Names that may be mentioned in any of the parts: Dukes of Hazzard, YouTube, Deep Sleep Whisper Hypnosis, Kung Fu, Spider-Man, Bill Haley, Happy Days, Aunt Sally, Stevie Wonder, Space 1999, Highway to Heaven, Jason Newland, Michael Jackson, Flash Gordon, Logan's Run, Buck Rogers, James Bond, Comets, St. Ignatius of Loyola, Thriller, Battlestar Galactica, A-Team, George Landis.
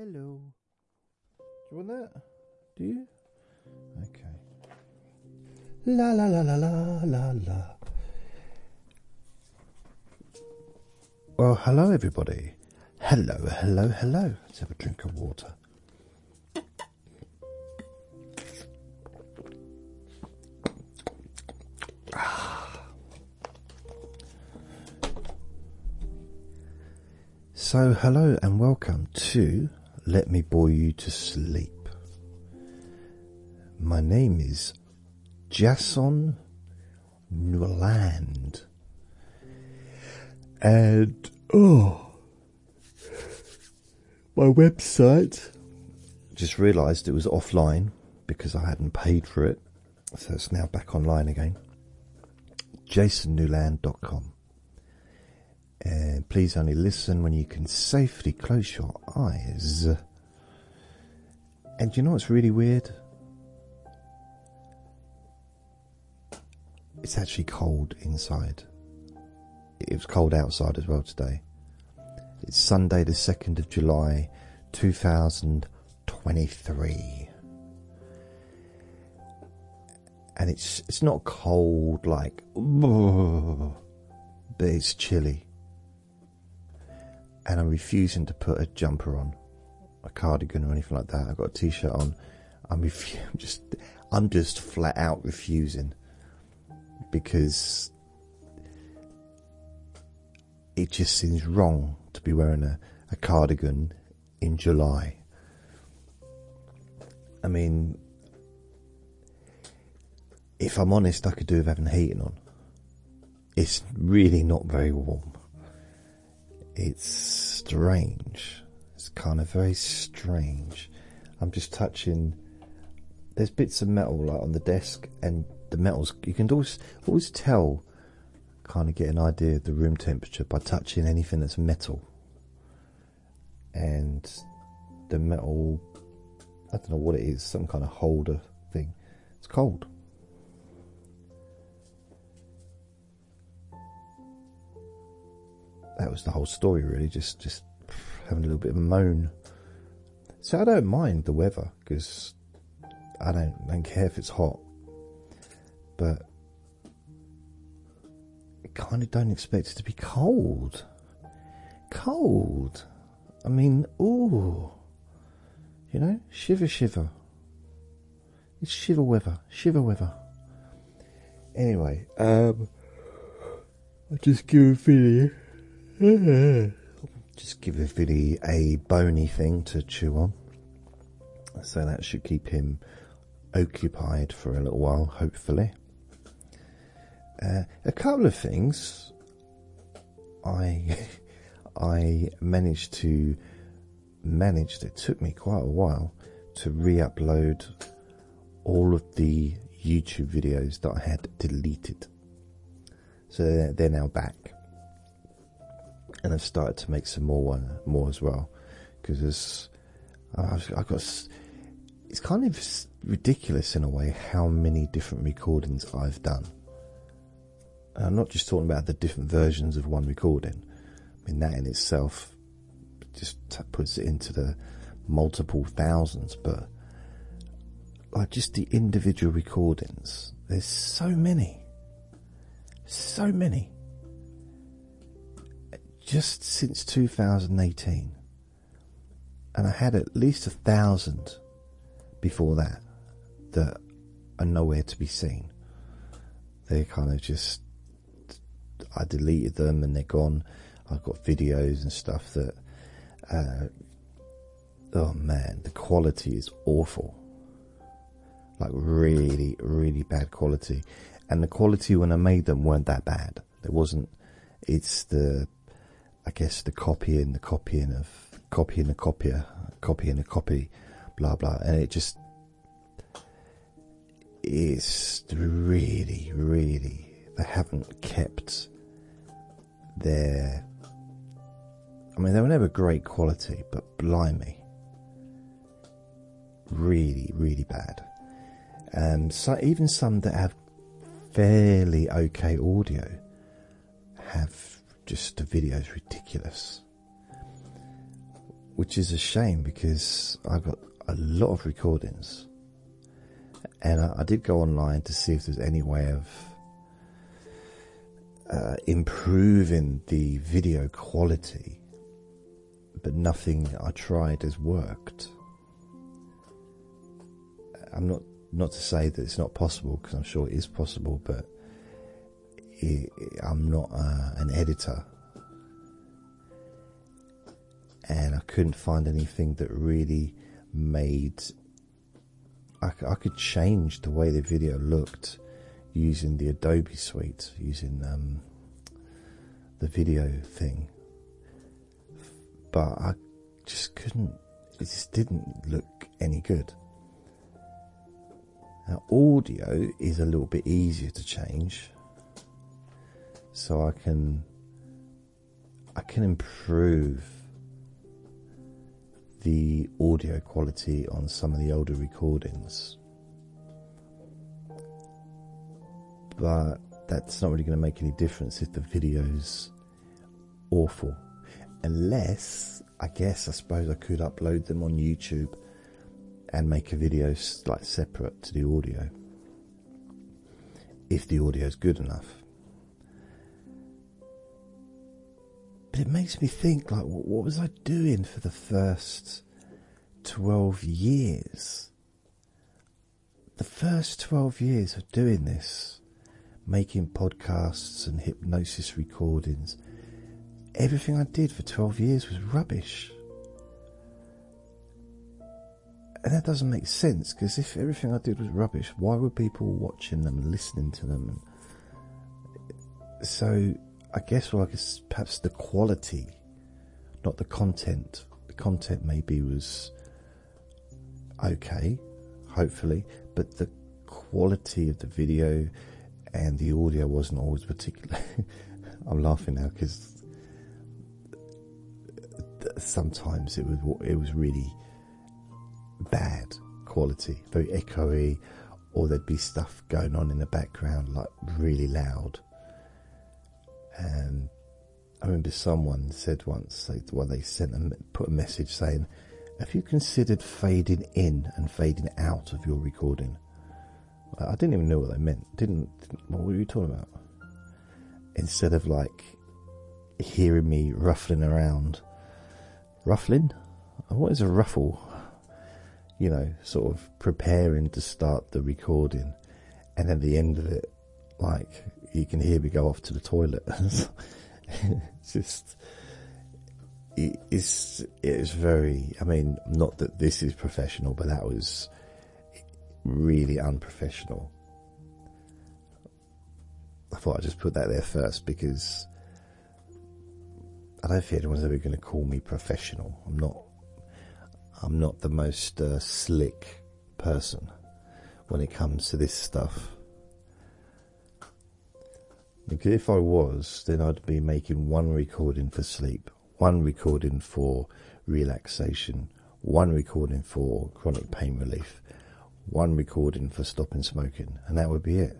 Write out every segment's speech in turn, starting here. Hello. Do you want that? Do you? Okay. La la la la la la la. Well, hello everybody. Hello, hello, hello. Let's have a drink of water. So, hello and welcome to Let Me Bore You to Sleep. My name is Jason Newland. And, my website, just realised it was offline because I hadn't paid for it. So it's now back online again. JasonNewland.com. And please only listen when you can safely close your eyes. And you know what's really weird? It's actually cold inside. It was cold outside as well today. It's Sunday the 2nd of July 2023. And it's not cold like... but it's chilly. And I'm refusing to put a jumper on, a cardigan or anything like that. I've got a t-shirt on. I'm just flat out refusing, because it just seems wrong to be wearing a cardigan in July. I mean, if I'm honest, I could do with having heating on. It's really not very warm. It's strange. It's kind of very strange. I'm just touching. There's bits of metal like on the desk, and the metals, you can always tell, kind of get an idea of the room temperature by touching anything that's metal. And the metal, I don't know what it is, some kind of holder thing. It's cold. That was the whole story, really, just having a little bit of a moan. So I don't mind the weather, because I don't care if it's hot. But I kind of don't expect it to be cold. Cold. I mean, ooh. You know, shiver, shiver. It's shiver weather, shiver weather. Anyway, I'll just give Vinny... just give Vinny a bony thing to chew on, so that should keep him occupied for a little while, hopefully. A couple of things I managed to manage. It took me quite a while to re-upload all of the YouTube videos that I had deleted, so they're now back. And I've started to make some more as well, because I've got. It's kind of ridiculous in a way how many different recordings I've done. And I'm not just talking about the different versions of one recording. I mean, that in itself just puts it into the multiple thousands. But like just the individual recordings, there's so many, so many. Just since 2018, and I had at least 1,000 before that are nowhere to be seen. They kind of just, I deleted them and they're gone. I've got videos and stuff that, oh man, the quality is awful. Like really, really bad quality. And the quality when I made them weren't that bad. There wasn't, it's the, I guess the copying, blah blah, and it just is really they haven't kept their. I mean, they were never great quality, but blimey, really bad. So even some that have fairly okay audio have. Just the video's ridiculous. which is a shame because I got a lot of recordings, and I did go online to see if there's any way of improving the video quality, but nothing I tried has worked. I'm not to say that it's not possible, because I'm sure it is possible, but I'm not an editor, and I couldn't find anything that really made... I could change the way the video looked using the Adobe suite, using the video thing, but I just couldn't, it just didn't look any good. Now, audio is a little bit easier to change, so I can improve the audio quality on some of the older recordings, but that's not really going to make any difference if the video's awful, unless, I suppose I could upload them on YouTube and make a video like separate to the audio, if the audio is good enough. But it makes me think, like, what was I doing for the first 12 years? The first 12 years of doing this, making podcasts and hypnosis recordings, everything I did for 12 years was rubbish. And that doesn't make sense, because if everything I did was rubbish, why were people watching them and listening to them? So I guess, well, perhaps the quality, not the content. The content maybe was okay, hopefully, but the quality of the video and the audio wasn't always particular. I'm laughing now because sometimes it was really bad quality, very echoey, or there'd be stuff going on in the background, like really loud. And I remember someone said once, they sent and put a message saying, "Have you considered fading in and fading out of your recording?" I didn't even know what they meant. What were you talking about? Instead of like hearing me ruffling around, ruffling. What is a ruffle? You know, sort of preparing to start the recording, and at the end of it, like, you can hear me go off to the toilet. It was very, I mean, not that this is professional, but that was really unprofessional. I thought I'd just put that there first, because I don't think anyone's ever going to call me professional. I'm not the most slick person when it comes to this stuff. Because if I was, then I'd be making one recording for sleep, one recording for relaxation, one recording for chronic pain relief, one recording for stopping smoking, and that would be it.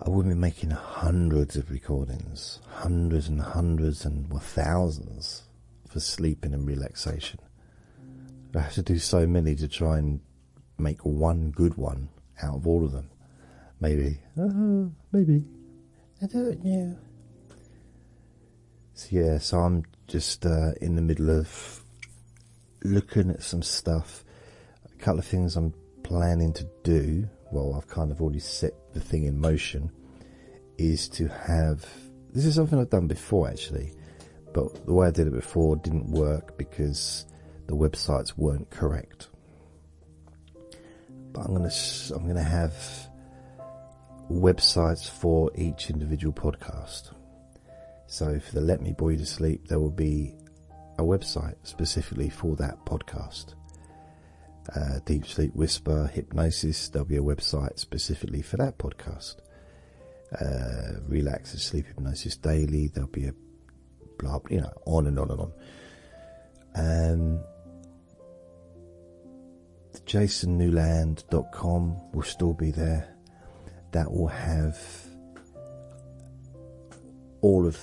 I wouldn't be making hundreds of recordings, hundreds and thousands for sleeping and relaxation. I have to do so many to try and make one good one out of all of them. Maybe. Maybe. I don't know. So yeah, I'm just in the middle of looking at some stuff. A couple of things I'm planning to do, well, I've kind of already set the thing in motion, is to have... This is something I've done before, actually. But the way I did it before didn't work because the websites weren't correct. But I'm gonna have websites for each individual podcast. So for the Let Me Bore You to Sleep, there will be a website specifically for that podcast. Deep Sleep Whisper Hypnosis, there'll be a website specifically for that podcast. Relax and Sleep Hypnosis Daily, there'll be a blah, you know, on and on and on. JasonNewland.com will still be there. That will have all of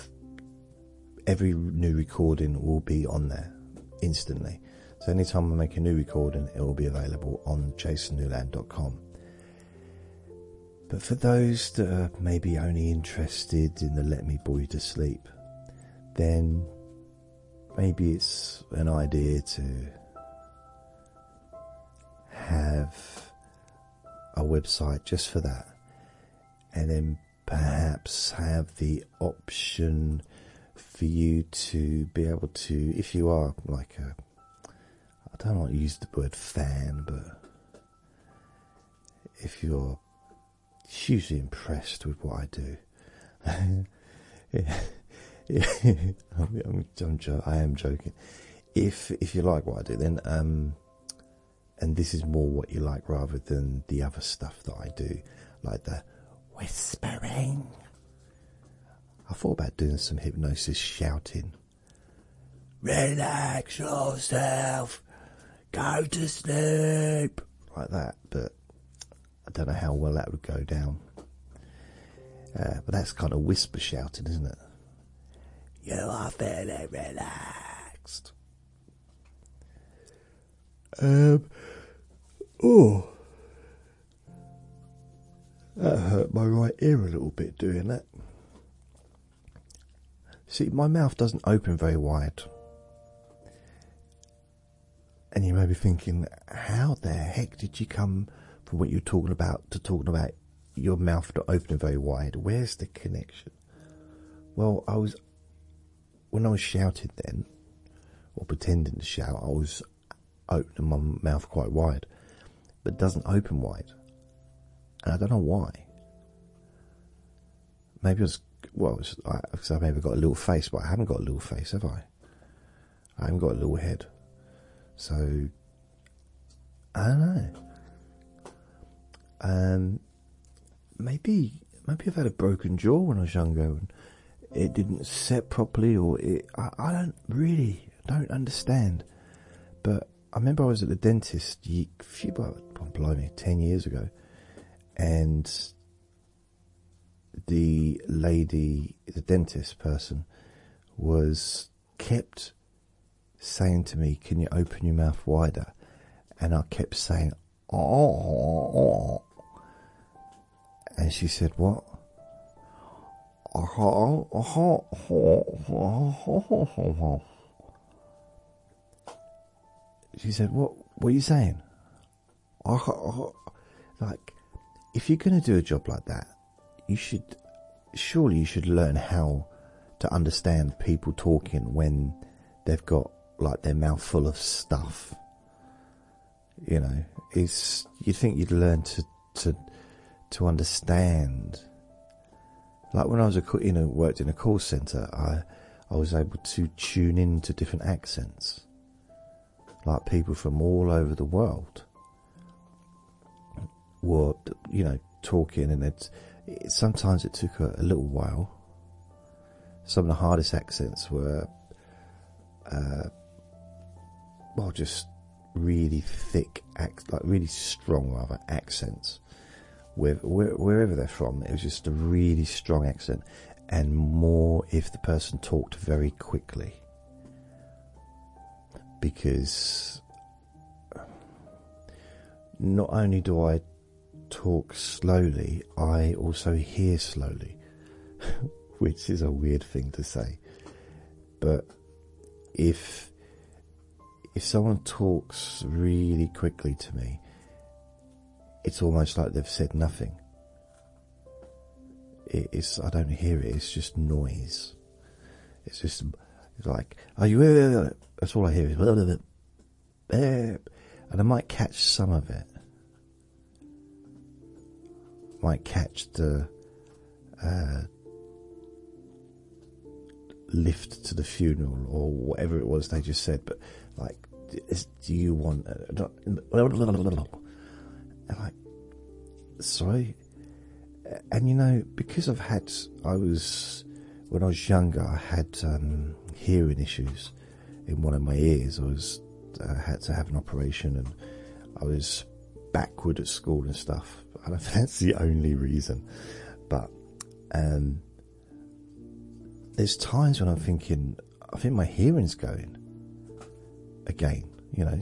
every new recording will be on there instantly. So anytime I make a new recording, it will be available on JasonNewland.com. But for those that are maybe only interested in the Let Me Bore You to Sleep, then maybe it's an idea to have a website just for that, and then perhaps have the option for you to be able to, if you are like a, I don't want to use the word fan, but if you're hugely impressed with what I do, I am joking. If you like what I do, then and this is more what you like rather than the other stuff that I do, like the whispering. I thought about doing some hypnosis shouting. Relax yourself, go to sleep, like that, but I don't know how well that would go down. But that's kind of whisper shouting, isn't it? You are feeling relaxed. Oh, that hurt my right ear a little bit doing that. See, my mouth doesn't open very wide. And you may be thinking, how the heck did you come from what you're talking about to talking about your mouth not opening very wide? Where's the connection? Well, when I was shouting then, or pretending to shout, I was opening my mouth quite wide, but it doesn't open wide, and I don't know why. Maybe because I've maybe got a little face, but I haven't got a little face, have I? I haven't got a little head, so I don't know. Maybe I've had a broken jaw when I was younger, and it didn't set properly, or I don't understand. But I remember I was at the dentist 10 years ago, and the lady, the dentist person, kept saying to me, "Can you open your mouth wider?" And I kept saying, "Oh," and she said, "What?" She said, what are you saying? Like, if you're going to do a job like that, you should learn how to understand people talking when they've got, like, their mouth full of stuff. You know, you'd think you'd learn to understand. Like, when I was worked in a call centre, I was able to tune in to different accents. Like, people from all over the world were, talking, and sometimes it took a little while. Some of the hardest accents were, just really thick, really strong, rather, accents. Wherever they're from, it was just a really strong accent, and more if the person talked very quickly. Because not only do I talk slowly, I also hear slowly, which is a weird thing to say. But if someone talks really quickly to me, it's almost like they've said nothing. I don't hear it. It's just noise. It's just like, are you? That's all I hear is, and I might catch some of it. Might catch the lift to the funeral or whatever it was they just said. But like, do you want? And like, sorry. And because when I was younger, I had hearing issues in one of my ears. I had to have an operation, and I was backward at school and stuff. I don't think that's the only reason, but there's times when I'm thinking, I think my hearing's going again, you know.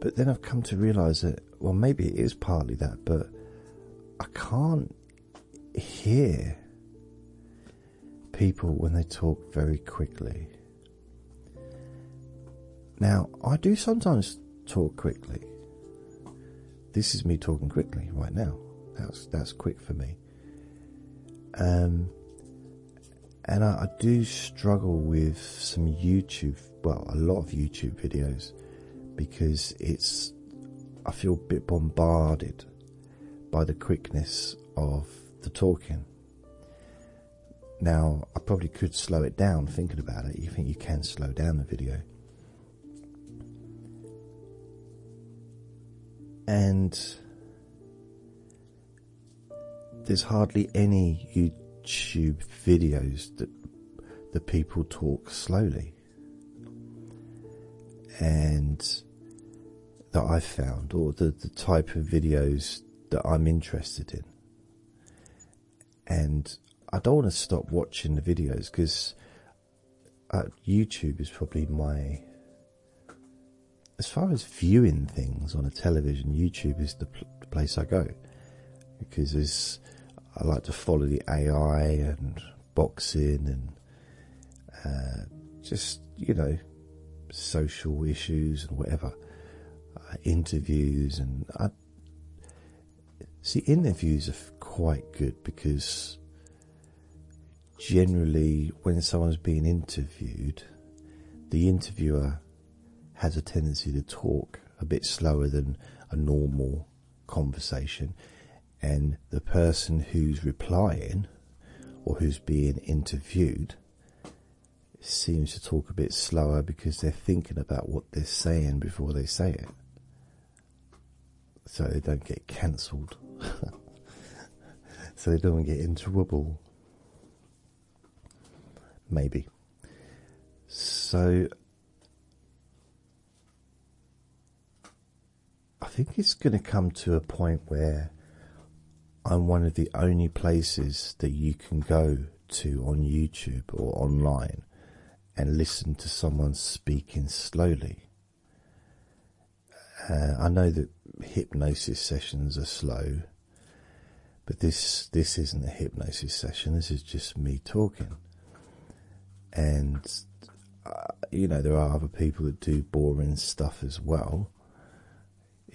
But then I've come to realise that, well, maybe it is partly that, but I can't hear people when they talk very quickly. Now, I do sometimes talk quickly. This is me talking quickly right now. That's quick for me. And I do struggle with some YouTube, well, a lot of YouTube videos, because it's, I feel a bit bombarded by the quickness of the talking. Now, I probably could slow it down thinking about it. You think you can slow down the video. And there's hardly any YouTube videos that the people talk slowly, and that I've found, or the type of videos that I'm interested in. And I don't want to stop watching the videos, because YouTube is probably my, as far as viewing things on a television, YouTube is the place I go, because there's, I like to follow the AI and boxing and just, you know, social issues and whatever, interviews. And I see interviews are quite good, because generally when someone's being interviewed, the interviewer has a tendency to talk a bit slower than a normal conversation, and the person who's replying or who's being interviewed seems to talk a bit slower, because they're thinking about what they're saying before they say it, so they don't get cancelled so they don't get in trouble, maybe. So I think it's going to come to a point where I'm one of the only places that you can go to on YouTube or online and listen to someone speaking slowly. I know that hypnosis sessions are slow, but this isn't a hypnosis session. This is just me talking. And, you know, there are other people that do boring stuff as well.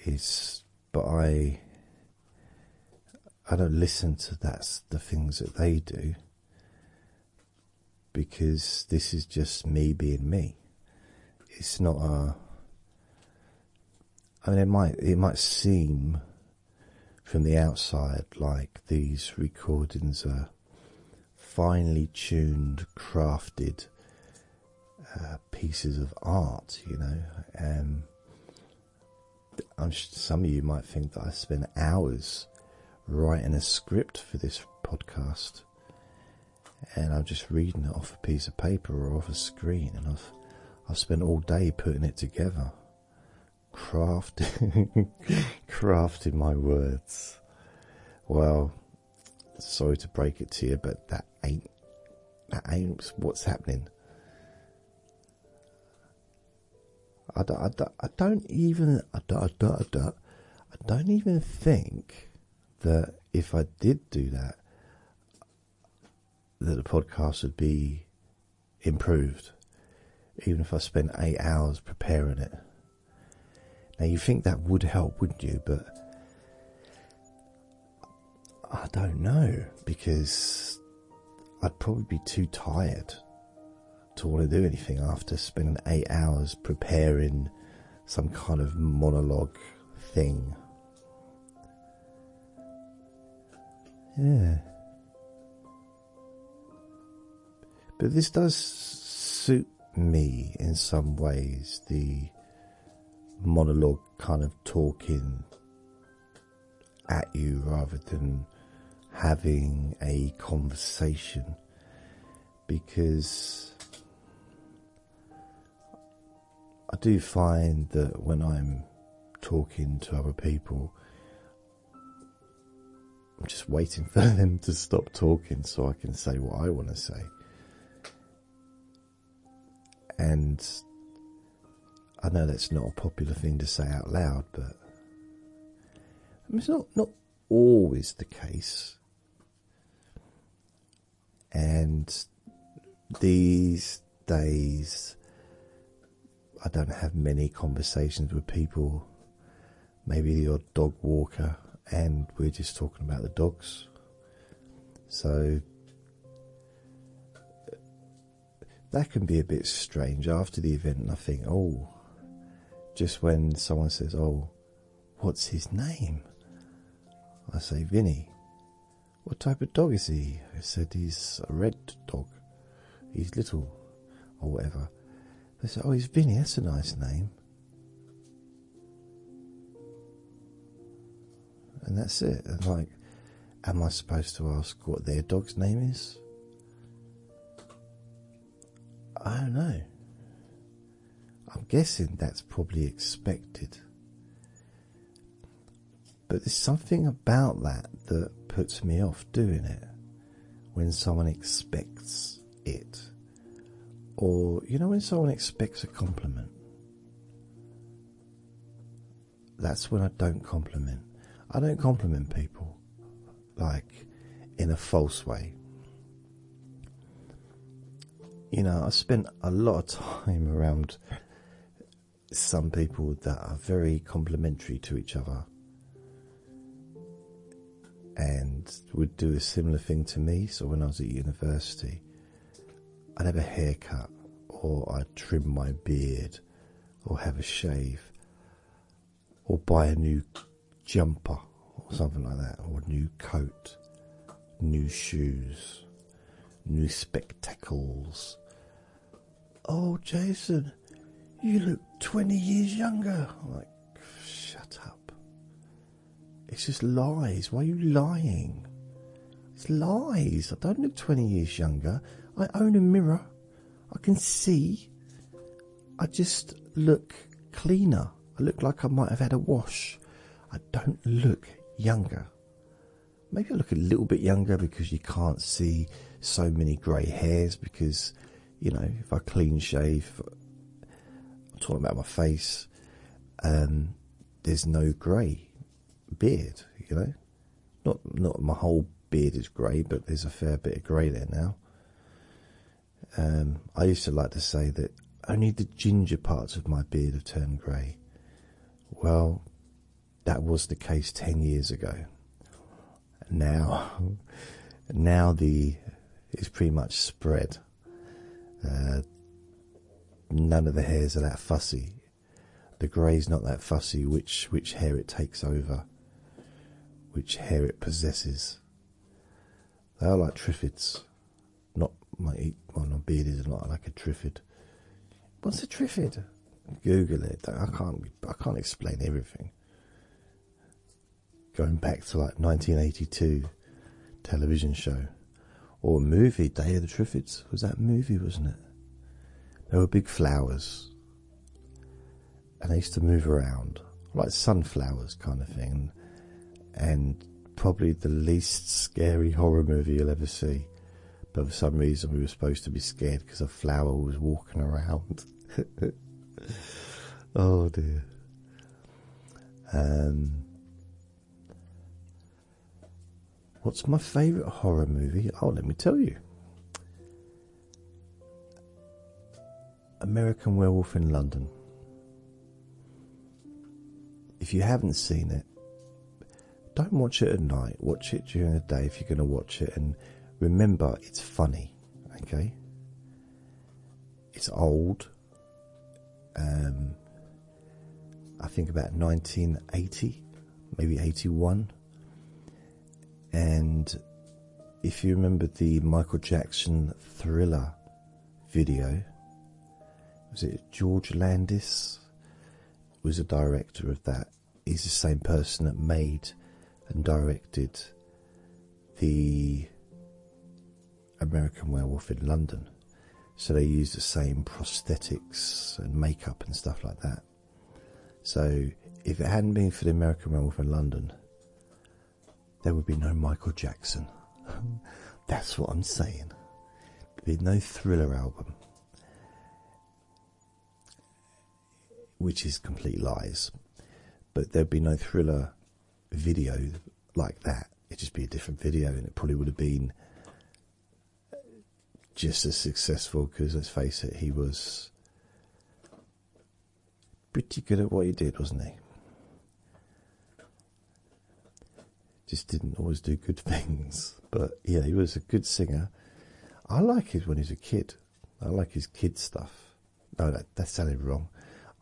But I don't listen to the things that they do, because this is just me being me. It's not a, I mean, it might seem from the outside like these recordings are finely tuned, crafted pieces of art, you know. Some of you might think that I spend hours writing a script for this podcast, and I'm just reading it off a piece of paper or off a screen, and I've spent all day putting it together, crafting my words. Well, sorry to break it to you, but that ain't what's happening. I don't even think that if I did do that, that the podcast would be improved, even if I spent 8 hours preparing it. Now, you think that would help, wouldn't you? But I don't know, because I'd probably be too tired to want to do anything after spending 8 hours preparing some kind of monologue thing. Yeah. But this does suit me in some ways, the monologue kind of talking at you rather than having a conversation, because I do find that when I'm talking to other people, I'm just waiting for them to stop talking so I can say what I want to say. And I know that's not a popular thing to say out loud, but I mean, it's not always the case. And these days, I don't have many conversations with people, maybe the odd dog walker, and we're just talking about the dogs. So that can be a bit strange after the event, and I think, oh, just when someone says, oh, what's his name? I say, Vinny. What type of dog is he? I said, he's a red dog. He's little, or whatever. They said, oh, he's Vinny, that's a nice name. And that's it. And like, am I supposed to ask what their dog's name is? I don't know. I'm guessing that's probably expected. But there's something about that puts me off doing it, when someone expects it. Or, you know, when someone expects a compliment, that's when I don't compliment. I don't compliment people, like, in a false way. You know, I spent a lot of time around some people that are very complimentary to each other, and would do a similar thing to me. So when I was at university, I'd have a haircut, or I'd trim my beard, or have a shave, or buy a new jumper or something like that, or a new coat, new shoes, new spectacles. Oh, Jason, you look 20 years younger. I'm like, shut up. It's just lies. Why are you lying? It's lies. I don't look 20 years younger. I own a mirror. I can see. I just look cleaner. I look like I might have had a wash. I don't look younger. Maybe I look a little bit younger because you can't see so many grey hairs, because, you know, if I clean shave, I'm talking about my face, there's no grey beard, you know, not my whole beard is grey, but there's a fair bit of grey there now. I used to like to say that only the ginger parts of my beard have turned grey. Well, that was the case 10 years ago. Now it's pretty much spread. None of the hairs are that fussy. The grey's not that fussy. Which hair it takes over, which hair it possesses. They are like triffids. Not bearded, not like a triffid. What's a triffid? Google it. I can't explain everything. Going back to like 1982 television show or movie, Day of the Triffids, was that movie, wasn't it? There were big flowers, and they used to move around like sunflowers kind of thing. And probably the least scary horror movie you'll ever see, but for some reason we were supposed to be scared because a flower was walking around. Oh dear. What's my favourite horror movie? Oh, let me tell you. American Werewolf in London. If you haven't seen it, don't watch it at night. Watch it during the day if you're going to watch it. And remember, it's funny, okay? It's old. I think about 1980, maybe 81. And if you remember the Michael Jackson Thriller video, was it George Landis? Was a director of that. He's the same person that made and directed the American Werewolf in London. So they use the same prosthetics and makeup and stuff like that. So if it hadn't been for the American Werewolf in London, there would be no Michael Jackson. That's what I'm saying. There'd be no Thriller album. Which is complete lies. But there'd be no Thriller video like that. It'd just be a different video, and it probably would have been just as successful, because let's face it, he was pretty good at what he did, wasn't he? Just didn't always do good things, but yeah, he was a good singer. I like it when he was a kid. I like his kid stuff. No, that sounded wrong.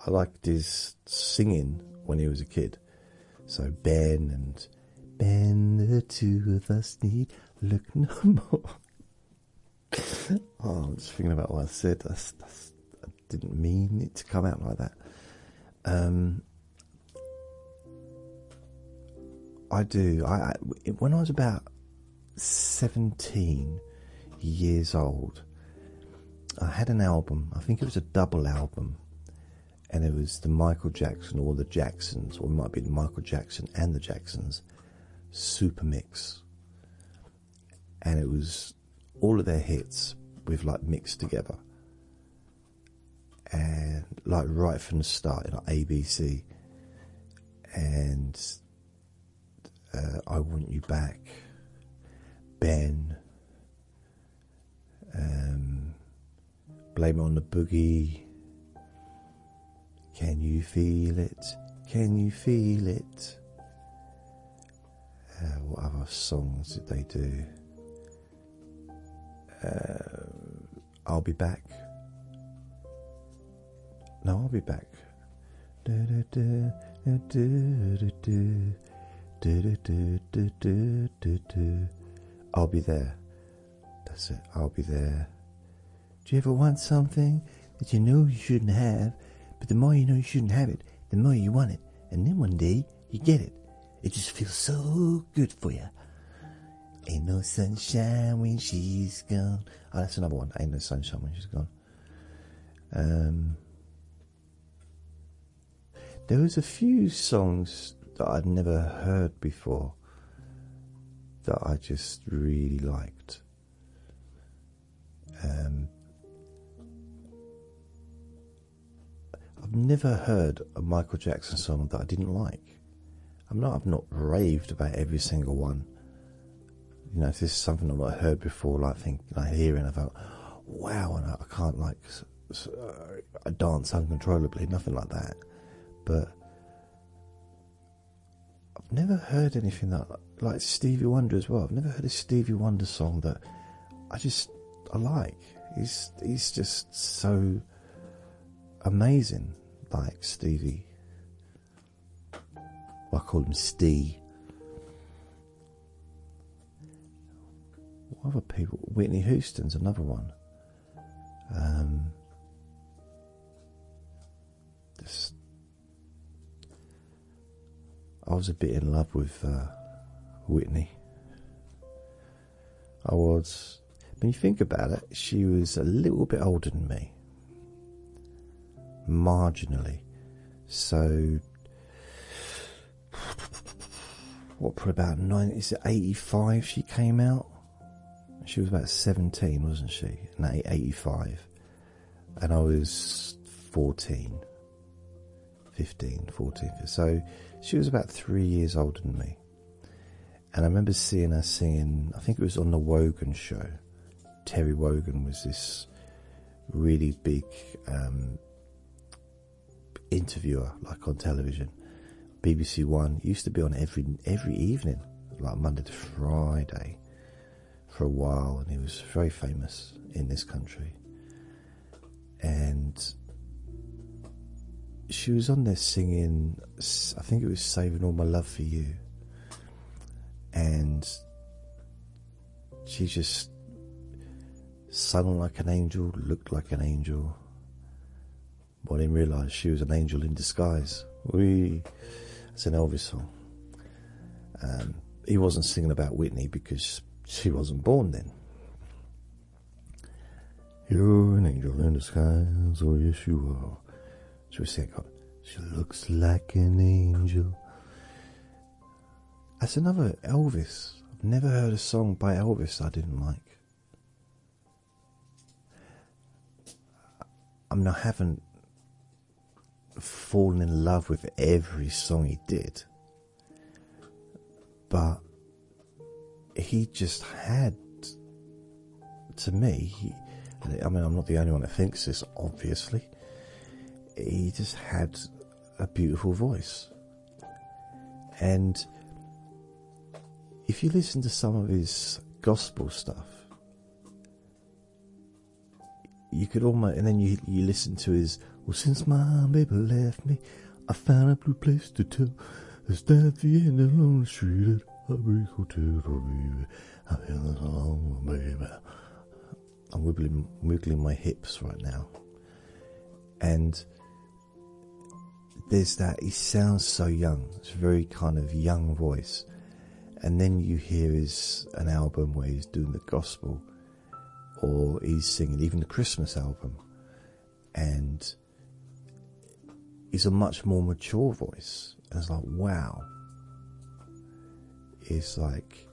I liked his singing when he was a kid. So Ben, the two of us need look no more. Oh, I'm just thinking about what I said. I didn't mean it to come out like that. I do. When I was about 17 years old, I had an album. I think it was a double album. And it was the Michael Jackson or the Jacksons, or it might be the Michael Jackson and the Jacksons super mix. And it was all of their hits with like mixed together. And like right from the start, like ABC and I Want You Back, Ben, Blame It on the Boogie. Can you feel it? Can you feel it? What other songs did they do? I'll Be Back. No, I'll Be Back. I'll Be There. That's it. I'll Be There. Do you ever want something that you know you shouldn't have? But the more you know you shouldn't have it, the more you want it. And then one day, you get it. It just feels so good for you. Ain't no sunshine when she's gone. Oh, that's another one. Ain't no sunshine when she's gone. There was a few songs that I'd never heard before that I just really liked. I've never heard a Michael Jackson song that I didn't like. I've not raved about every single one. You know, if this is something I've not heard before, like I hear it and I felt, wow, and I can't I dance uncontrollably, nothing like that. But I've never heard anything that like Stevie Wonder as well. I've never heard a Stevie Wonder song that I like. He's just so amazing, like Stevie. I call him Stee. What other people? Whitney Houston's another one. I was a bit in love with Whitney. I was. When you think about it, she was a little bit older than me. Marginally. So what, for about 85 she came out. She was about 17, wasn't she, in 85, and I was 14, so she was about 3 years older than me. And I remember seeing her singing, I think it was on the Wogan show. Terry Wogan was this really big interviewer, like on television, BBC One. It used to be on every evening, like Monday to Friday, for a while, and he was very famous in this country. And she was on there singing, I think it was Saving All My Love for You, and she just sung like an angel, looked like an angel. Well, I didn't realise she was an angel in disguise. It's an Elvis song. He wasn't singing about Whitney because she wasn't born then. You're an angel in disguise, oh yes you are. She was singing, she looks like an angel. That's another Elvis. I've never heard a song by Elvis I didn't like. I mean, I haven't fallen in love with every song he did, but he just had, to me, I mean, I'm not the only one that thinks this, obviously, he just had a beautiful voice. And if you listen to some of his gospel stuff, you could almost, and then you listen to his, well, since my baby left me, I found a blue place to tell. It's that the end of the street at Heartbreak Hotel for me. I feel the song, baby. I'm wiggling my hips right now. And there's that, he sounds so young. It's a very kind of young voice. And then you hear an album where he's doing the gospel, or he's singing, even the Christmas album. And it's a much more mature voice. And it's like, wow. It's like,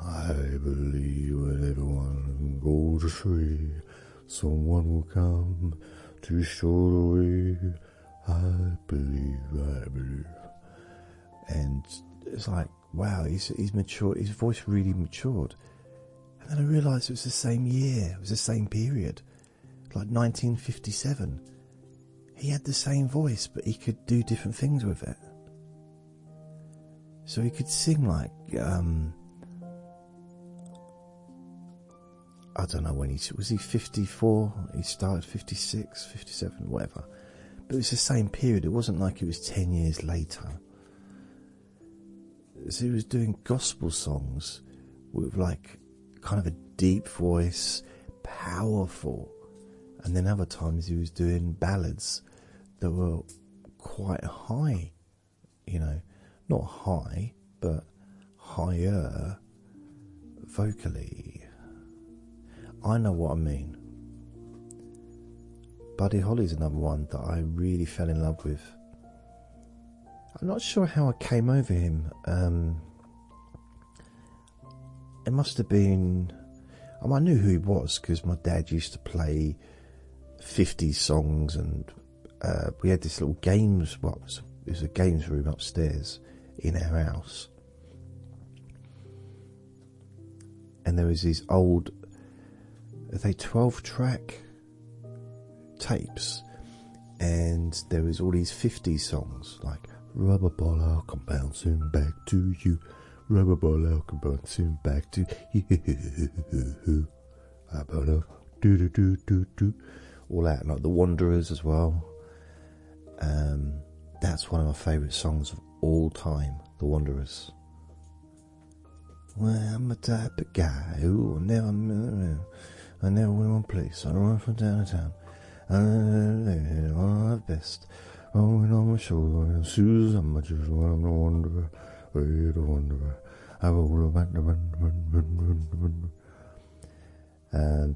I believe that everyone will go to sleep. Someone will come to show the way. I believe. And it's like, wow, he's matured. His voice really matured. And then I realised it was the same year. It was the same period. Like 1957. He had the same voice, but he could do different things with it. So he could sing like, I don't know when he was, he 54? He started 56, 57, whatever. But it was the same period. It wasn't like it was 10 years later. So he was doing gospel songs with like kind of a deep voice, powerful. And then other times he was doing ballads that were quite high, you know, not high, but higher vocally. I know what I mean. Buddy Holly's another one that I really fell in love with. I'm not sure how I came over him. It must have been... I knew who he was because my dad used to play 50 songs, and we had this little games box. It was a games room upstairs in our house, and there was these old, are they 12-track tapes, and there was all these 50 songs like Rubber Ball, I'll come bouncing back to you, Rubber Ball, I'll come bouncing back to you, all that, like The Wanderers as well. That's one of my favourite songs of all time, The Wanderers. Well, I'm a type of guy who will never, I never win one place. I run from town to town. I'm all the best. I'm on my shoulder. Susan, I just want to wander. We're the wanderer. I will run.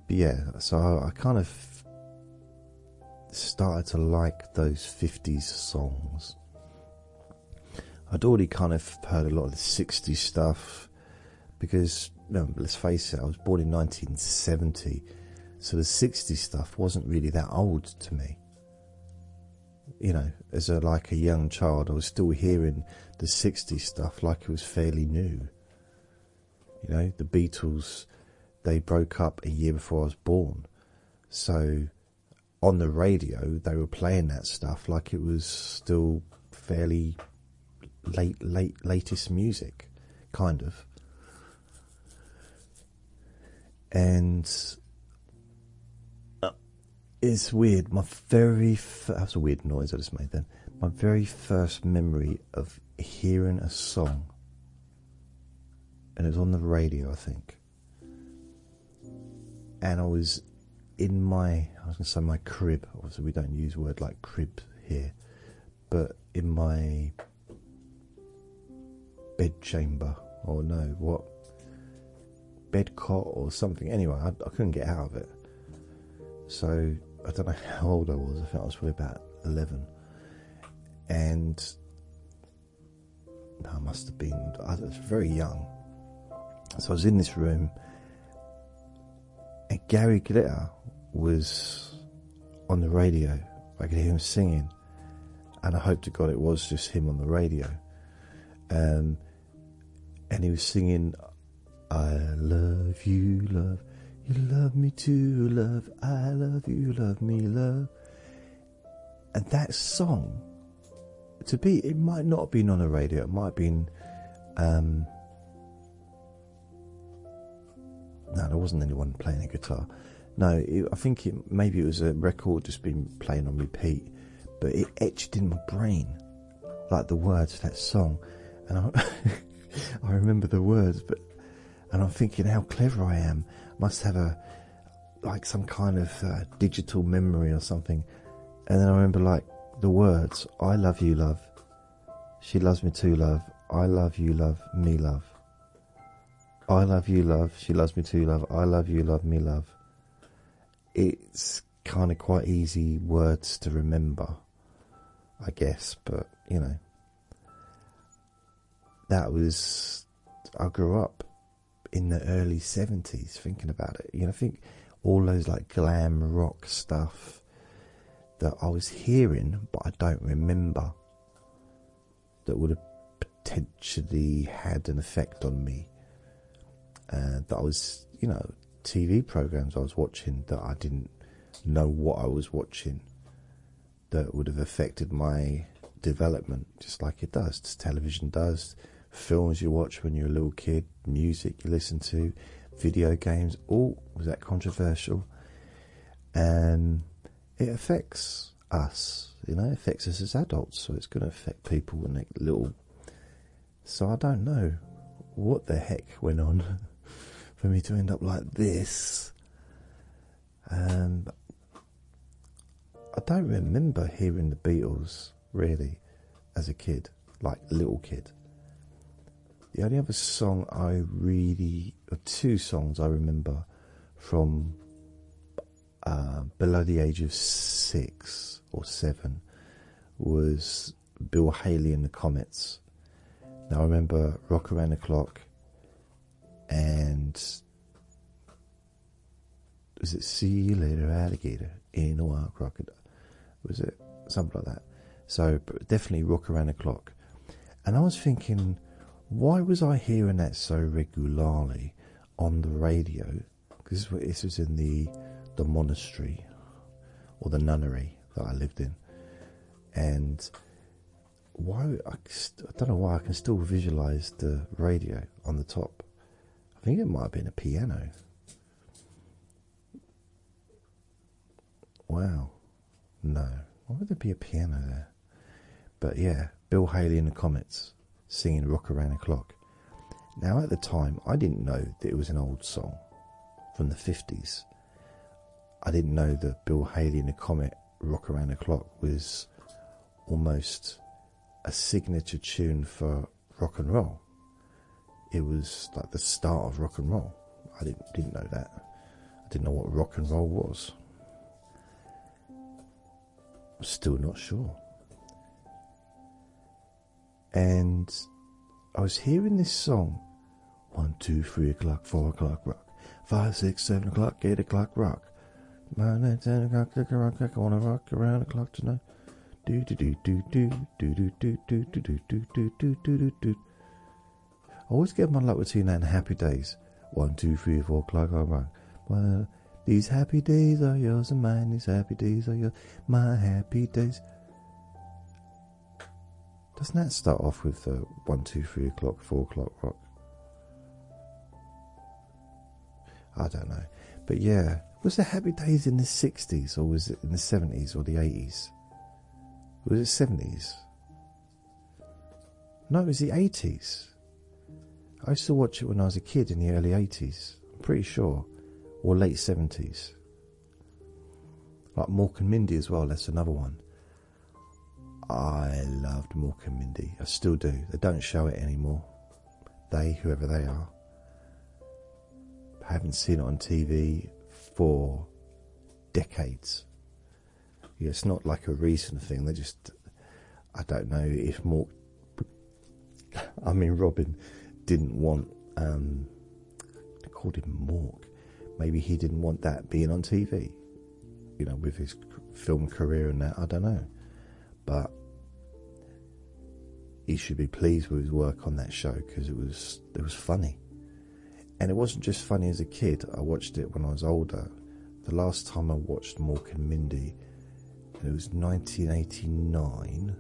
But yeah, so I kind of started to like those 50s songs. I'd already kind of heard a lot of the 60s stuff because, you know, let's face it, I was born in 1970, so the 60s stuff wasn't really that old to me. You know, as a young child, I was still hearing the 60s stuff like it was fairly new. You know, the Beatles, they broke up a year before I was born, so on the radio they were playing that stuff like it was still fairly latest music, kind of. And it's weird, that's a weird noise I just made then. My very first memory of hearing a song, and it was on the radio, I think, and I was in my crib. Obviously we don't use a word like crib here, but in my bedchamber, or no, what, bedcot or something. Anyway, I couldn't get out of it. So I don't know how old I was. I think I was probably about 11. And I must have been, I was very young. So I was in this room, and Gary Glitter was on the radio. I could hear him singing, and I hope to God it was just him on the radio. And he was singing, I love you, love. You love me too, love. I love you, love me, love. And that song, it might not have been on the radio. It might have been, no, there wasn't anyone playing a guitar. No, I think maybe it was a record just been playing on repeat. But it etched in my brain, like the words to that song. And I remember the words, and I'm thinking how clever I am. Must have some kind of digital memory or something. And then I remember the words, I love you, love. She loves me too, love. I love you, love. Me, love. I love you, love. She loves me too, love. I love you, love. Me, love. It's kind of quite easy words to remember, I guess, but, you know. I grew up in the early 70s thinking about it. You know, I think all those glam rock stuff that I was hearing but I don't remember, that would have potentially had an effect on me, that I was, TV programs I was watching that I didn't know what I was watching, that would have affected my development, just like it does, just television does, films you watch when you're a little kid, music you listen to, video games. Oh, was that controversial? And it affects us, it affects us as adults, so it's going to affect people when they're little. So I don't know what the heck went on for me to end up like this. I don't remember hearing the Beatles, really, as a kid, little kid. The only other song or two songs I remember from below the age of 6 or 7 was Bill Haley and the Comets. Now I remember Rock Around the Clock and was it See You Later Alligator in a Wild Crocodile? Was it something like that? So but definitely Rock Around the Clock. And I was thinking, why was I hearing that so regularly on the radio? Because this was in the monastery or the nunnery that I lived in. And I don't know why I can still visualise the radio on the top. I think it might have been a piano. Wow. No. Why would there be a piano there? But yeah, Bill Haley and the Comets, singing Rock Around the Clock. Now at the time, I didn't know that it was an old song from the 50s. I didn't know that Bill Haley and the Comet Rock Around the Clock was almost a signature tune for rock and roll. It was the start of rock and roll. I didn't know that. I didn't know what rock and roll was. I'm still not sure. And I was hearing this song, 1, 2, 3 o'clock, 4 o'clock rock, 5, 6, 7 o'clock, 8 o'clock rock, 9, 10 o'clock, rock, I wanna rock around the clock tonight. Do do do do do do do do do do do do do do do. I always get my luck between that and Happy Days. 1, 2, 3, 4 o'clock rock. These happy days are yours and mine. These happy days are yours. My happy days. Doesn't that start off with 1, 2, 3 o'clock, 4 o'clock rock? I don't know. But yeah, was the Happy Days in the 60s or was it in the 70s or the 80s? Was it 70s? No, it was the 80s. I used to watch it when I was a kid in the early 80s, I'm pretty sure. Or late 70s. Like Mork and Mindy as well, that's another one. I loved Mork and Mindy. I still do. They don't show it anymore. They, whoever they are. I haven't seen it on TV for decades. Yeah, it's not like a recent thing. I don't know if Mork... I mean, Robin didn't want, they called him Mork. Maybe he didn't want that being on TV, you know, with his film career and that, I don't know. But he should be pleased with his work on that show, because it was funny. And it wasn't just funny as a kid. I watched it when I was older. The last time I watched Mork and Mindy, and it was 1989,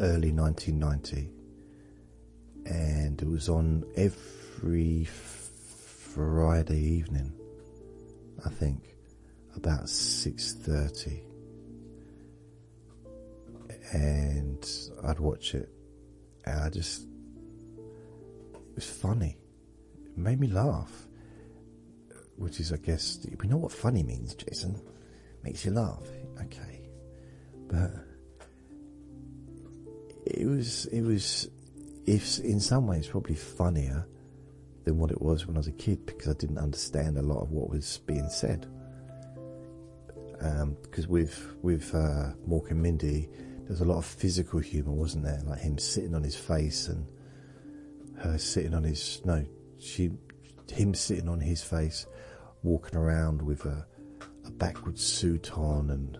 early 1990, and it was on every Friday evening, I think, about 6:30, and I'd watch it, and it was funny. It made me laugh, which is, I guess, we know what funny means, Jason. Makes you laugh, okay, but it was, if in some ways, probably funnier than what it was when I was a kid, because I didn't understand a lot of what was being said. Because with Mork and Mindy, there was a lot of physical humour, wasn't there? Like him sitting on his face and her sitting on his him sitting on his face, walking around with a backwards suit on,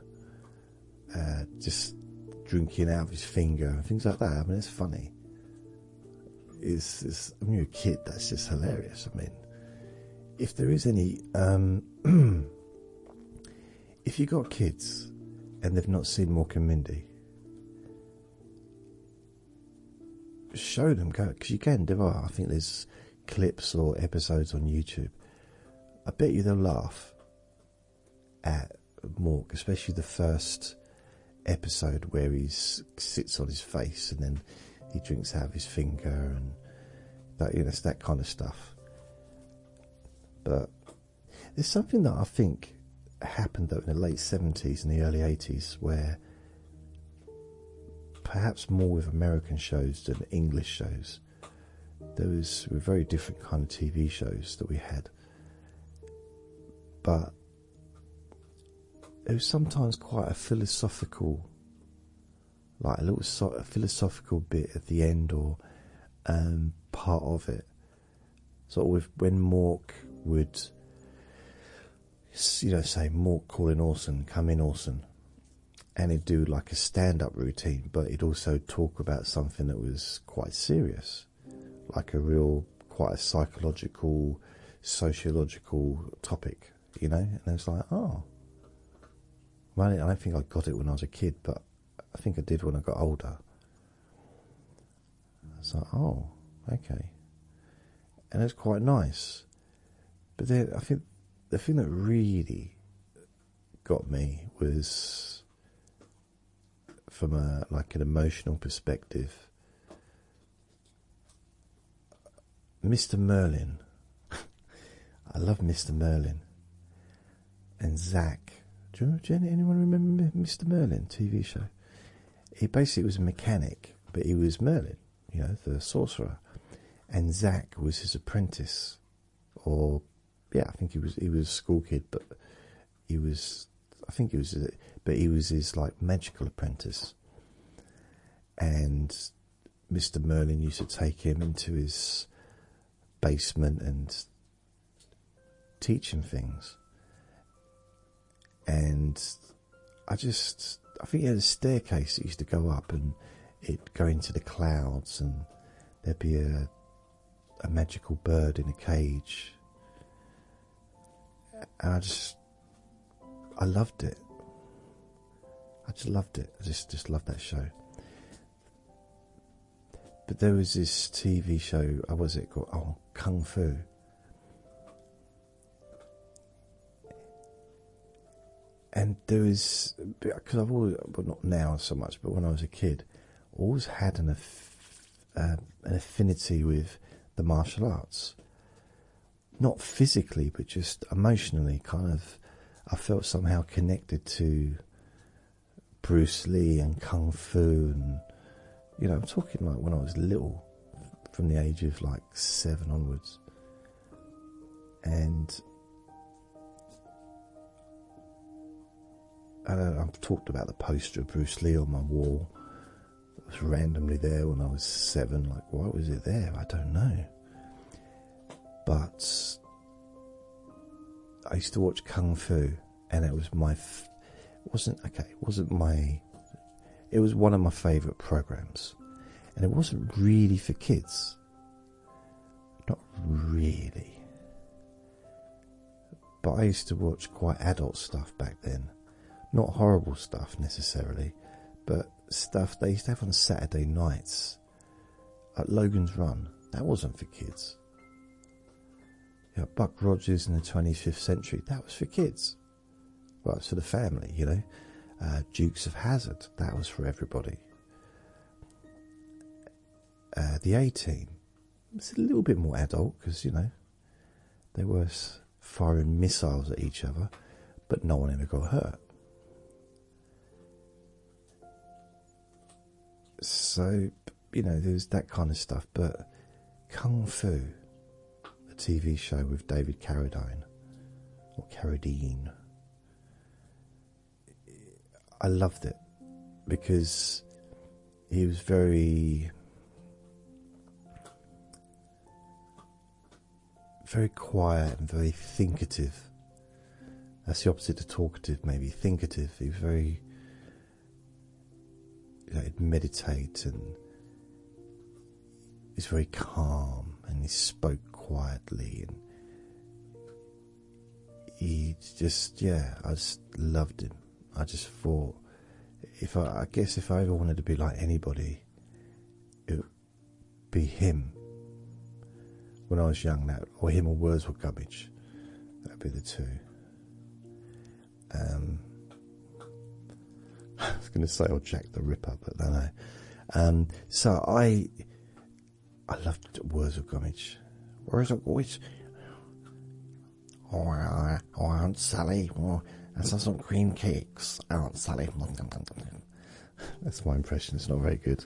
and just drinking out of his finger and things like that. I mean, it's funny. It's when you're a kid, that's just hilarious. I mean, if there is any, if you got kids and they've not seen Mork and Mindy, show them, because you can. There are, I think, there's clips or episodes on YouTube. I bet you they'll laugh at Mork, especially the first episode where he sits on his face and then he drinks out of his finger and that, you know, it's that kind of stuff. But there's something that I think happened though in the late 70s and the early 80s, where perhaps more with American shows than English shows, there was a very different kind of TV shows that we had, but it was sometimes quite a philosophical, like a little sort of philosophical bit at the end or part of it. So with, when Mork would, you know, say, Mork calling Orson, come in Orson, and he'd do like a stand-up routine, but he'd also talk about something that was quite serious, like a real, quite a psychological, sociological topic, you know. And I was like, oh. Well, I don't think I got it when I was a kid, but I think I did when I got older. I was like, oh, okay. And it's quite nice. But then I think the thing that really got me was, from a, like an emotional perspective, Mr. Merlin. I love Mr. Merlin. And Zach. Do you anyone remember Mr. Merlin TV show? He basically was a mechanic, but he was Merlin, you know, the sorcerer, and Zach was his apprentice, or yeah, I think he was a school kid, but he was his like magical apprentice, and Mr. Merlin used to take him into his basement and teach him things. And I think he had a staircase that used to go up and it'd go into the clouds, and there'd be a magical bird in a cage. And I loved it. I just loved it. I just loved that show. But there was this TV show, what was it called? Oh, Kung Fu. And there was, because I've always, well, not now so much, but when I was a kid, always had an affinity with the martial arts. Not physically, but just emotionally, kind of. I felt somehow connected to Bruce Lee and Kung Fu, and, you know, I'm talking like when I was little, from the age of like 7 onwards. And I've talked about the poster of Bruce Lee on my wall, was randomly there when I was 7. Like, why was it there? I don't know. But I used to watch Kung Fu, and it was my... It was one of my favourite programmes. And it wasn't really for kids. Not really. But I used to watch quite adult stuff back then. Not horrible stuff necessarily, but stuff they used to have on Saturday nights at Logan's Run. That wasn't for kids. You know, Buck Rogers in the 25th century, that was for kids. Well, it was for the family, you know. Dukes of Hazzard, that was for everybody. The A-Team, it's a little bit more adult because, you know, they were firing missiles at each other, but no one ever got hurt. So, you know, there's that kind of stuff. But Kung Fu, a TV show with David Carradine, or Carradine, I loved it because he was very quiet and very thinkative. That's the opposite of talkative, maybe. Thinkative. He was very... You know, he'd meditate, and he was very calm, and he spoke quietly, and he just... Yeah, I just loved him. I just thought, if I ever wanted to be like anybody, it would be him. When I was young, or him or Wordsworth Gummidge, that'd be the two. I was going to say, Jack the Ripper, but no, no. So I loved Wordsworth Gummidge. Wordsworth Gummidge. Oh, Aunt Sally. Oh, and some cream cakes, Aunt Sally. That's my impression. It's not very good.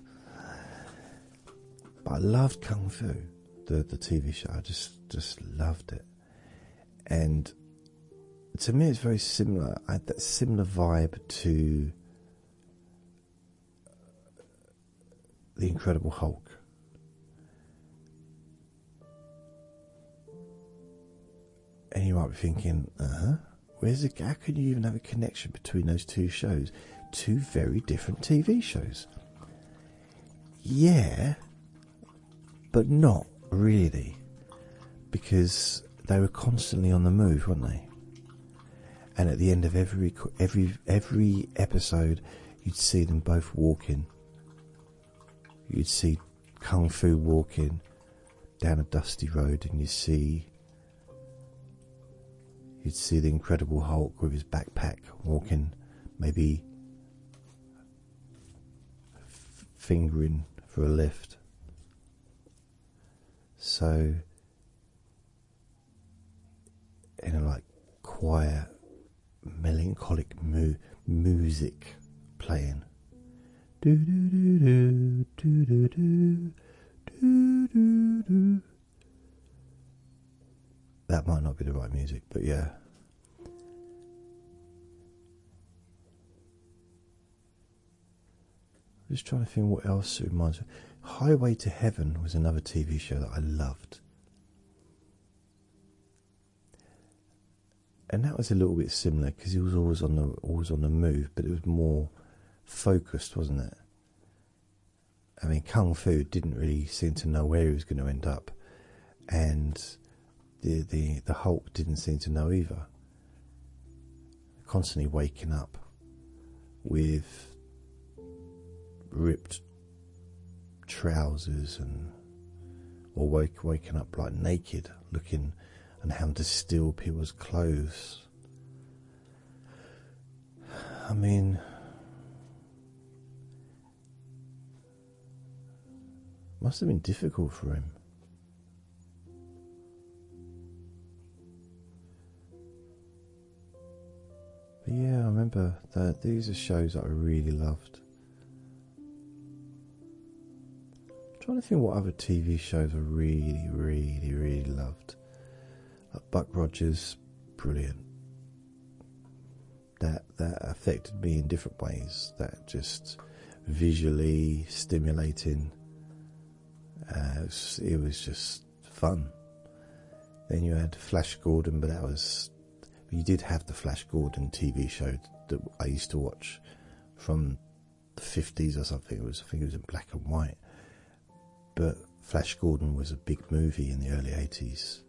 But I loved Kung Fu, the TV show. I just loved it. And to me, it's very similar. I had that similar vibe to The Incredible Hulk. And you might be thinking, how can you even have a connection between those two shows? Two very different TV shows. Yeah, but not really, because they were constantly on the move, weren't they? And at the end of every episode, you'd see them both walking. You'd see Kung Fu walking down a dusty road, and you'd see the Incredible Hulk with his backpack walking, maybe fingering for a lift. So, in a quiet, melancholic music playing. Do do do do do do do do do do. That might not be the right music, but yeah. I'm just trying to think what else it reminds me. Highway to Heaven was another TV show that I loved. And that was a little bit similar because he was always on the move, but it was more focused, wasn't it? I mean, Kung Fu didn't really seem to know where he was going to end up. And the Hulk didn't seem to know either. Constantly waking up with ripped trousers waking up naked, looking and having to steal people's clothes. I mean, must have been difficult for him. But yeah, I remember that these are shows that I really loved. I'm trying to think what other TV shows I really, really, really loved. Like Buck Rogers, brilliant. That affected me in different ways. That just visually stimulating. It was just fun. Then you had Flash Gordon, but that was... You did have the Flash Gordon TV show that I used to watch from the 50s or something. I think it was in black and white. But Flash Gordon was a big movie in the early 80s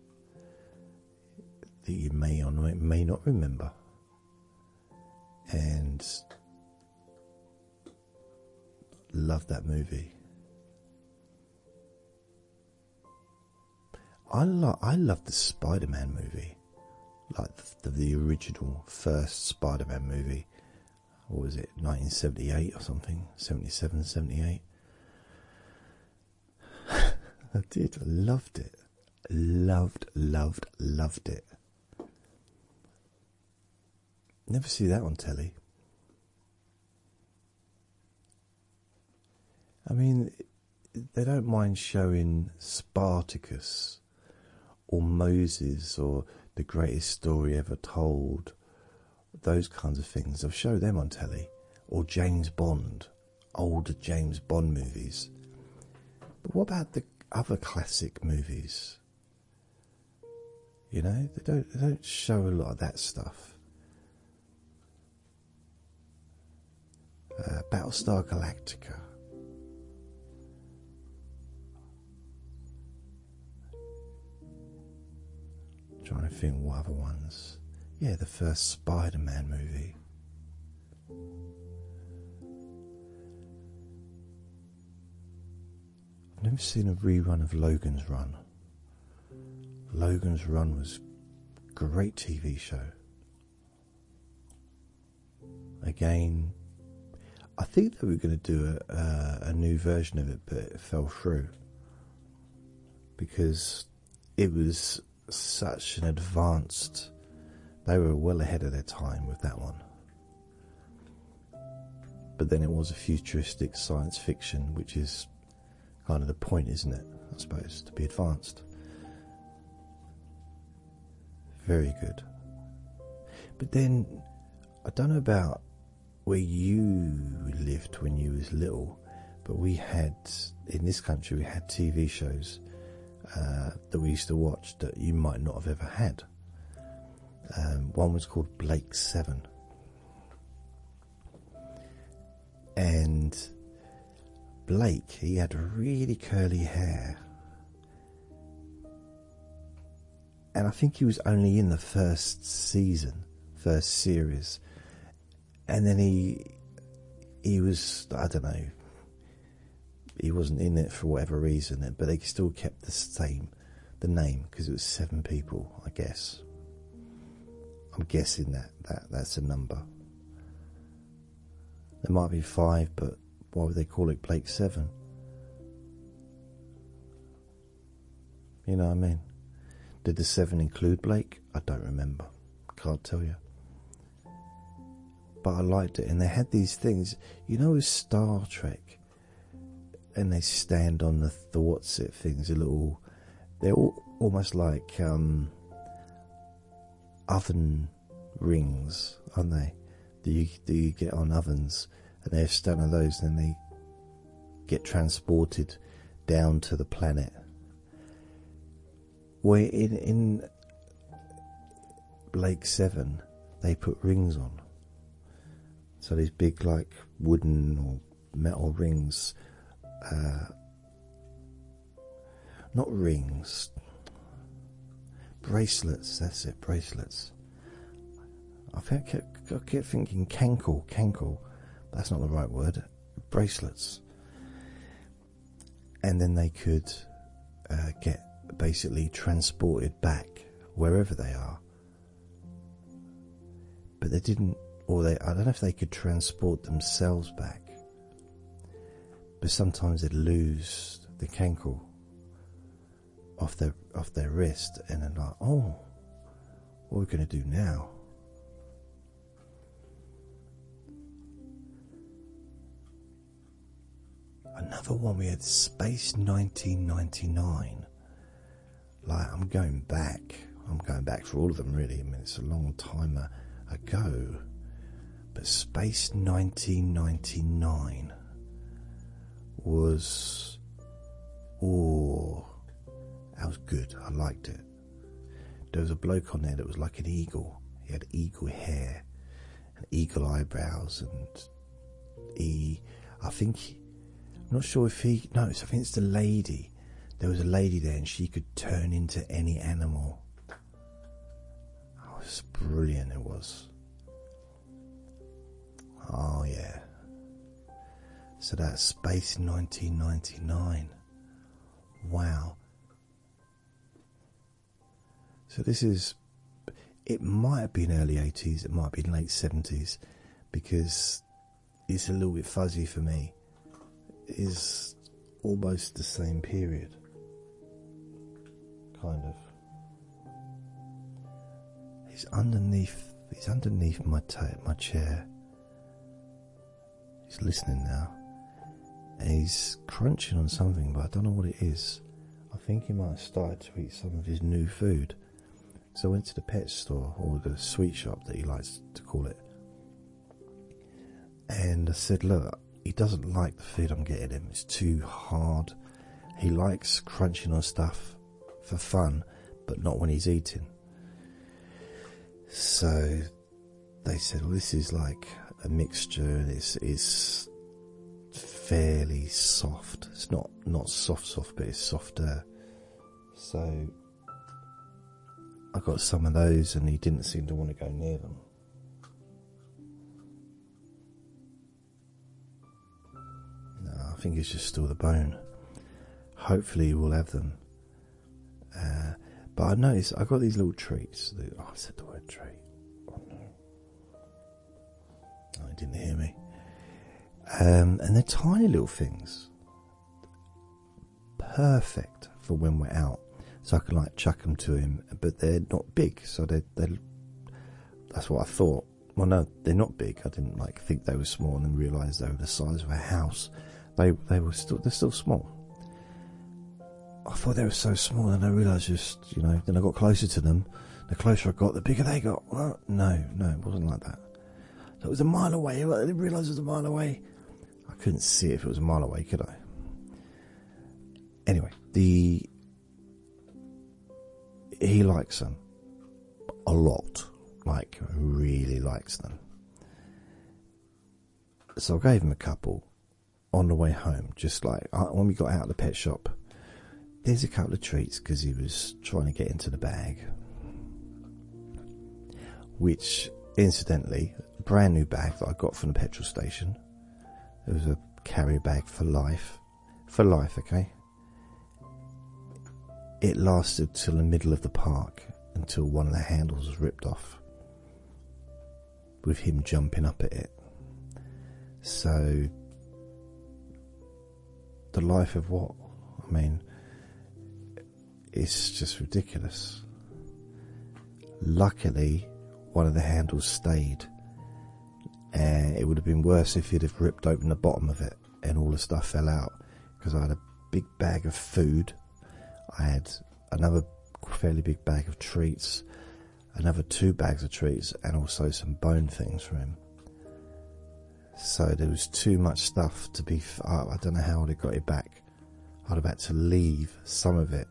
that you may or may not remember. And loved that movie. I love the Spider-Man movie, like the original first Spider-Man movie. What was it, 1978 or something? 77, 78. I did. I loved it. Loved it. Never see that on telly. I mean, they don't mind showing Spartacus or Moses or the greatest story ever told, those kinds of things. I've showed them on telly. Or James Bond, older James Bond movies. But what about the other classic movies? You know, they don't show a lot of that stuff. Battlestar Galactica. Trying to think what other ones. Yeah, the first Spider-Man movie. I've never seen a rerun of Logan's Run. Logan's Run was a great TV show. Again, I think they were going to do a new version of it, but it fell through because it was such an advanced... They were well ahead of their time with that one. But then it was a futuristic science fiction, which is kind of the point, isn't it? I suppose, to be advanced. Very good. But then, I don't know about where you lived when you was little, but we had, in this country, we had TV shows that we used to watch that you might not have ever had. One was called Blake Seven, and Blake, he had really curly hair, and I think he was only in the first series, and then he was, I don't know, he wasn't in it for whatever reason, but they still kept the name, because it was 7 people, I guess. I'm guessing that's a number. There might be 5, but why would they call it Blake 7? You know what I mean? Did the 7 include Blake? I don't remember. Can't tell you. But I liked it, and they had these things, you know, with Star Trek, and they stand on the thoughts of things a little. They're all almost like oven rings, aren't they? Do you get on ovens, and they stand on those, and they get transported down to the planet. Where in Blake 7, they put rings on. So these big, like, wooden or metal rings. Not rings, bracelets, that's it, bracelets. I kept thinking cankle, that's not the right word, bracelets. And then they could get basically transported back wherever they are. But they didn't, I don't know if they could transport themselves back. But sometimes they'd lose the cankle off their wrist, and then like, oh, what are we gonna do now? Another one we had, Space 1999. Like, I'm going back for all of them, really. I mean, it's a long time ago, but Space 1999. was, oh, that was good. I liked it. There was a bloke on there that was like an eagle. He had eagle hair and eagle eyebrows, and I think it's the lady. There was a lady there, and she could turn into any animal. Oh, it's brilliant, it was. Oh, yeah. So that's Space 1999. Wow. So this is... It might have been early 80s, it might have been late 70s, because it's a little bit fuzzy for me. It is almost the same period. Kind of. He's underneath my chair. He's listening now. And he's crunching on something, but I don't know what it is. I think he might have started to eat some of his new food. So I went to the pet store, or the sweet shop that he likes to call it. And I said, look, he doesn't like the food I'm getting him. It's too hard. He likes crunching on stuff for fun, but not when he's eating. So they said, well, this is like a mixture. It's fairly soft. It's not soft, but it's softer. So I got some of those, and he didn't seem to want to go near them. No, I think it's just still the bone. Hopefully we'll have them. But I noticed I got these little treats. I said the word treat. Oh no. Oh, he didn't hear me. And they're tiny little things. Perfect for when we're out. So I can like chuck them to him, but they're not big. So they're that's what I thought. Well, no, they're not big. I didn't like think they were small and then realise they were the size of a house. They're still small. I thought they were so small, and I realised then I got closer to them. The closer I got, the bigger they got. Well, no, it wasn't like that. So it was a mile away. I didn't realise it was a mile away. I couldn't see it if it was a mile away, could I? Anyway, he likes them a lot. Like, really likes them. So I gave him a couple on the way home. Just like, when we got out of the pet shop, there's a couple of treats because he was trying to get into the bag, which incidentally, a brand new bag that I got from the petrol station. It was a carrier bag for life, okay? It lasted till the middle of the park, until one of the handles was ripped off with him jumping up at it. So the life of what? I mean, it's just ridiculous. Luckily, one of the handles stayed. It would have been worse if he'd have ripped open the bottom of it and all the stuff fell out. Because I had a big bag of food. I had another fairly big bag of treats. Another 2 bags of treats. And also some bone things for him. So there was too much stuff to be... I don't know how I'd have got it back. I'd have had to leave some of it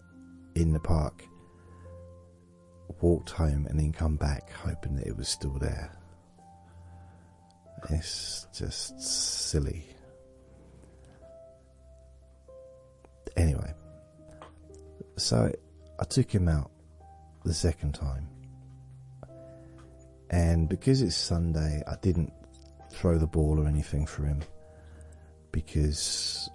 in the park, walked home, and then come back hoping that it was still there. It's just silly. Anyway, so I took him out the second time, and because it's Sunday, I didn't throw the ball or anything for him because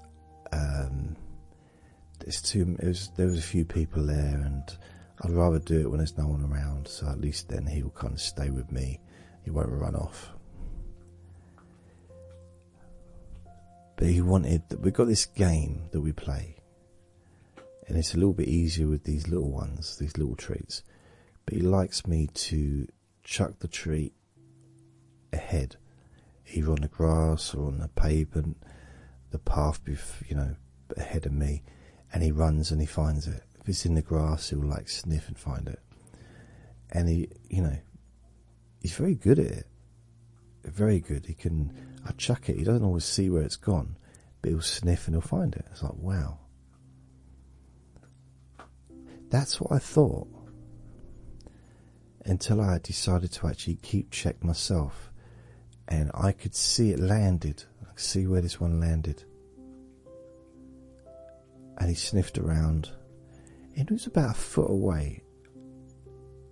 there was a few people there, and I'd rather do it when there's no one around, so at least then he'll kind of stay with me. He won't run off. But he wanted... We've got this game that we play, and it's a little bit easier with these little ones, these little treats. But he likes me to chuck the treat ahead, either on the grass or on the pavement, the path, ahead of me. And he runs and he finds it. If it's in the grass, he'll like sniff and find it. And he, he's very good at it. Very good. I chuck it. He doesn't always see where it's gone, but he'll sniff and he'll find it. It's like, wow. That's what I thought, until I decided to actually keep check myself, and I could see it landed. I could see where this one landed. And he sniffed around. It was about a foot away,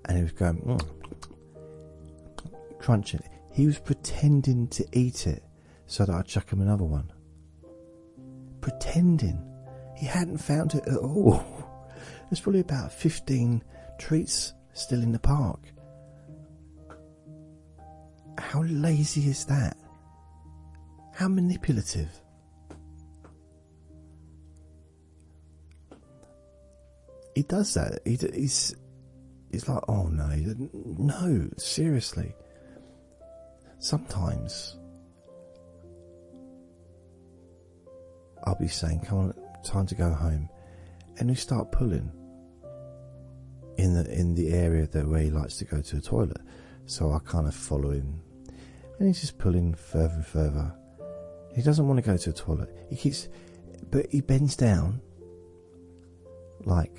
and he was going, crunching. He was pretending to eat it so that I'd chuck him another one. Pretending. He hadn't found it at all. There's probably about 15 treats still in the park. How lazy is that? How manipulative. He does that. He's like, oh no, no, seriously. Sometimes I'll be saying, come on, time to go home, and we start pulling in the area that where he likes to go to the toilet. So I kind of follow him, and he's just pulling further and further. He doesn't want to go to the toilet. He bends down like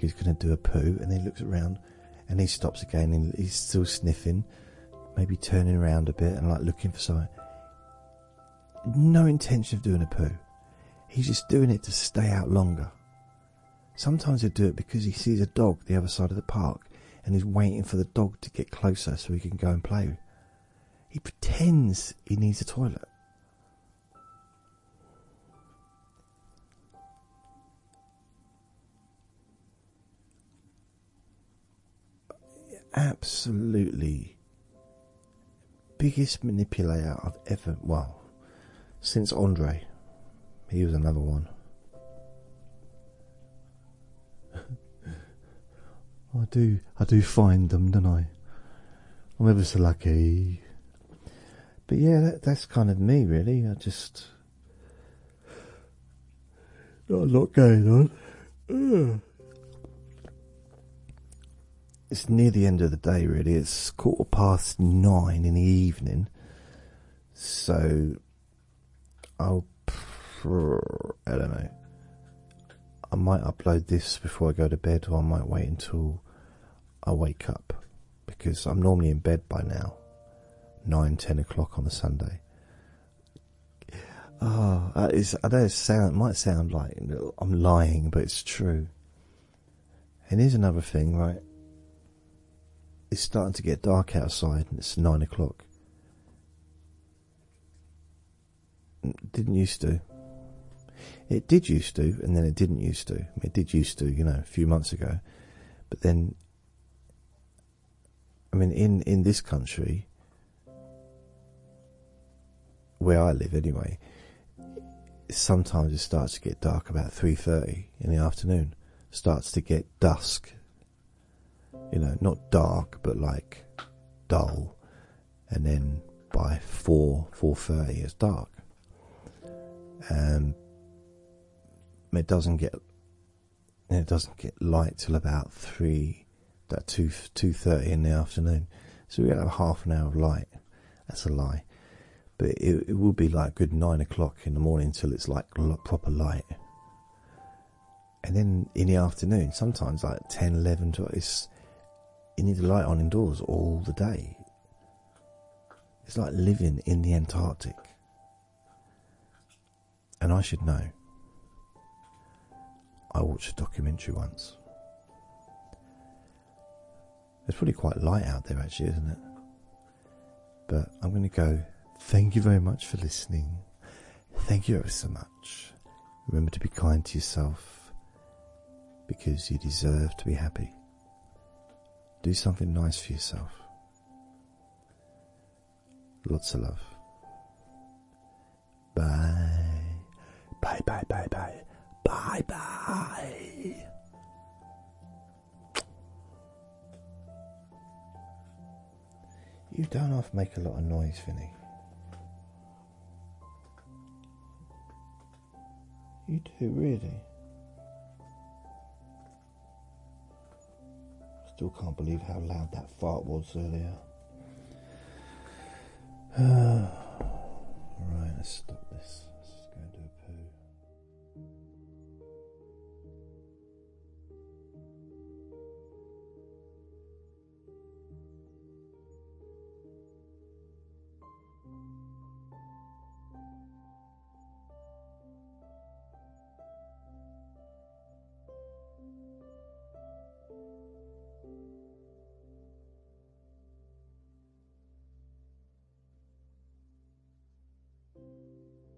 he's going to do a poo, and he looks around, and he stops again, and he's still sniffing, maybe turning around a bit and like looking for something. No intention of doing a poo. He's just doing it to stay out longer. Sometimes he'll do it because he sees a dog the other side of the park, and he's waiting for the dog to get closer so he can go and play. He pretends he needs a toilet. Absolutely biggest manipulator I've ever, well, since Andre, he was another one. I do find them, don't I? I'm ever so lucky. But yeah, that's kind of me, really. I just got a lot going on. It's near the end of the day, really. It's 9:15 in the evening. So, I don't know. I might upload this before I go to bed, or I might wait until I wake up, because I'm normally in bed by now. 9, 10 o'clock on a Sunday. It might sound like I'm lying, but it's true. And here's another thing, right? It's starting to get dark outside, and it's 9 o'clock. Didn't used to. It did used to, and then it didn't used to. It did used to, a few months ago. But then, I mean, in this country, where I live anyway, sometimes it starts to get dark about 3:30 in the afternoon. Starts to get dusk. Not dark, but like dull. And then by 4:30, it's dark. It doesn't get light till about 2:30 in the afternoon. So we have half an hour of light. That's a lie, but it will be like good 9 o'clock in the morning till it's like proper light. And then in the afternoon, sometimes like 10, 11, 12, you need the light on indoors all the day. It's like living in the Antarctic. And I should know. I watched a documentary once. It's probably quite light out there actually, isn't it? But I'm going to go, thank you very much for listening. Thank you ever so much. Remember to be kind to yourself, because you deserve to be happy. Do something nice for yourself. Lots of love. Bye. Bye, bye, bye, bye. Bye, bye. You don't have to make a lot of noise, Vinny. You do, really. Still can't believe how loud that fart was earlier.